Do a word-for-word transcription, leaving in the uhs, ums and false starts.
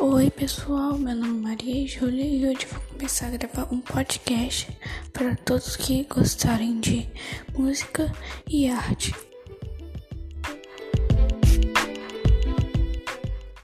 Oi pessoal, meu nome é Maria Júlia e hoje vou começar a gravar um podcast para todos que gostarem de música e arte.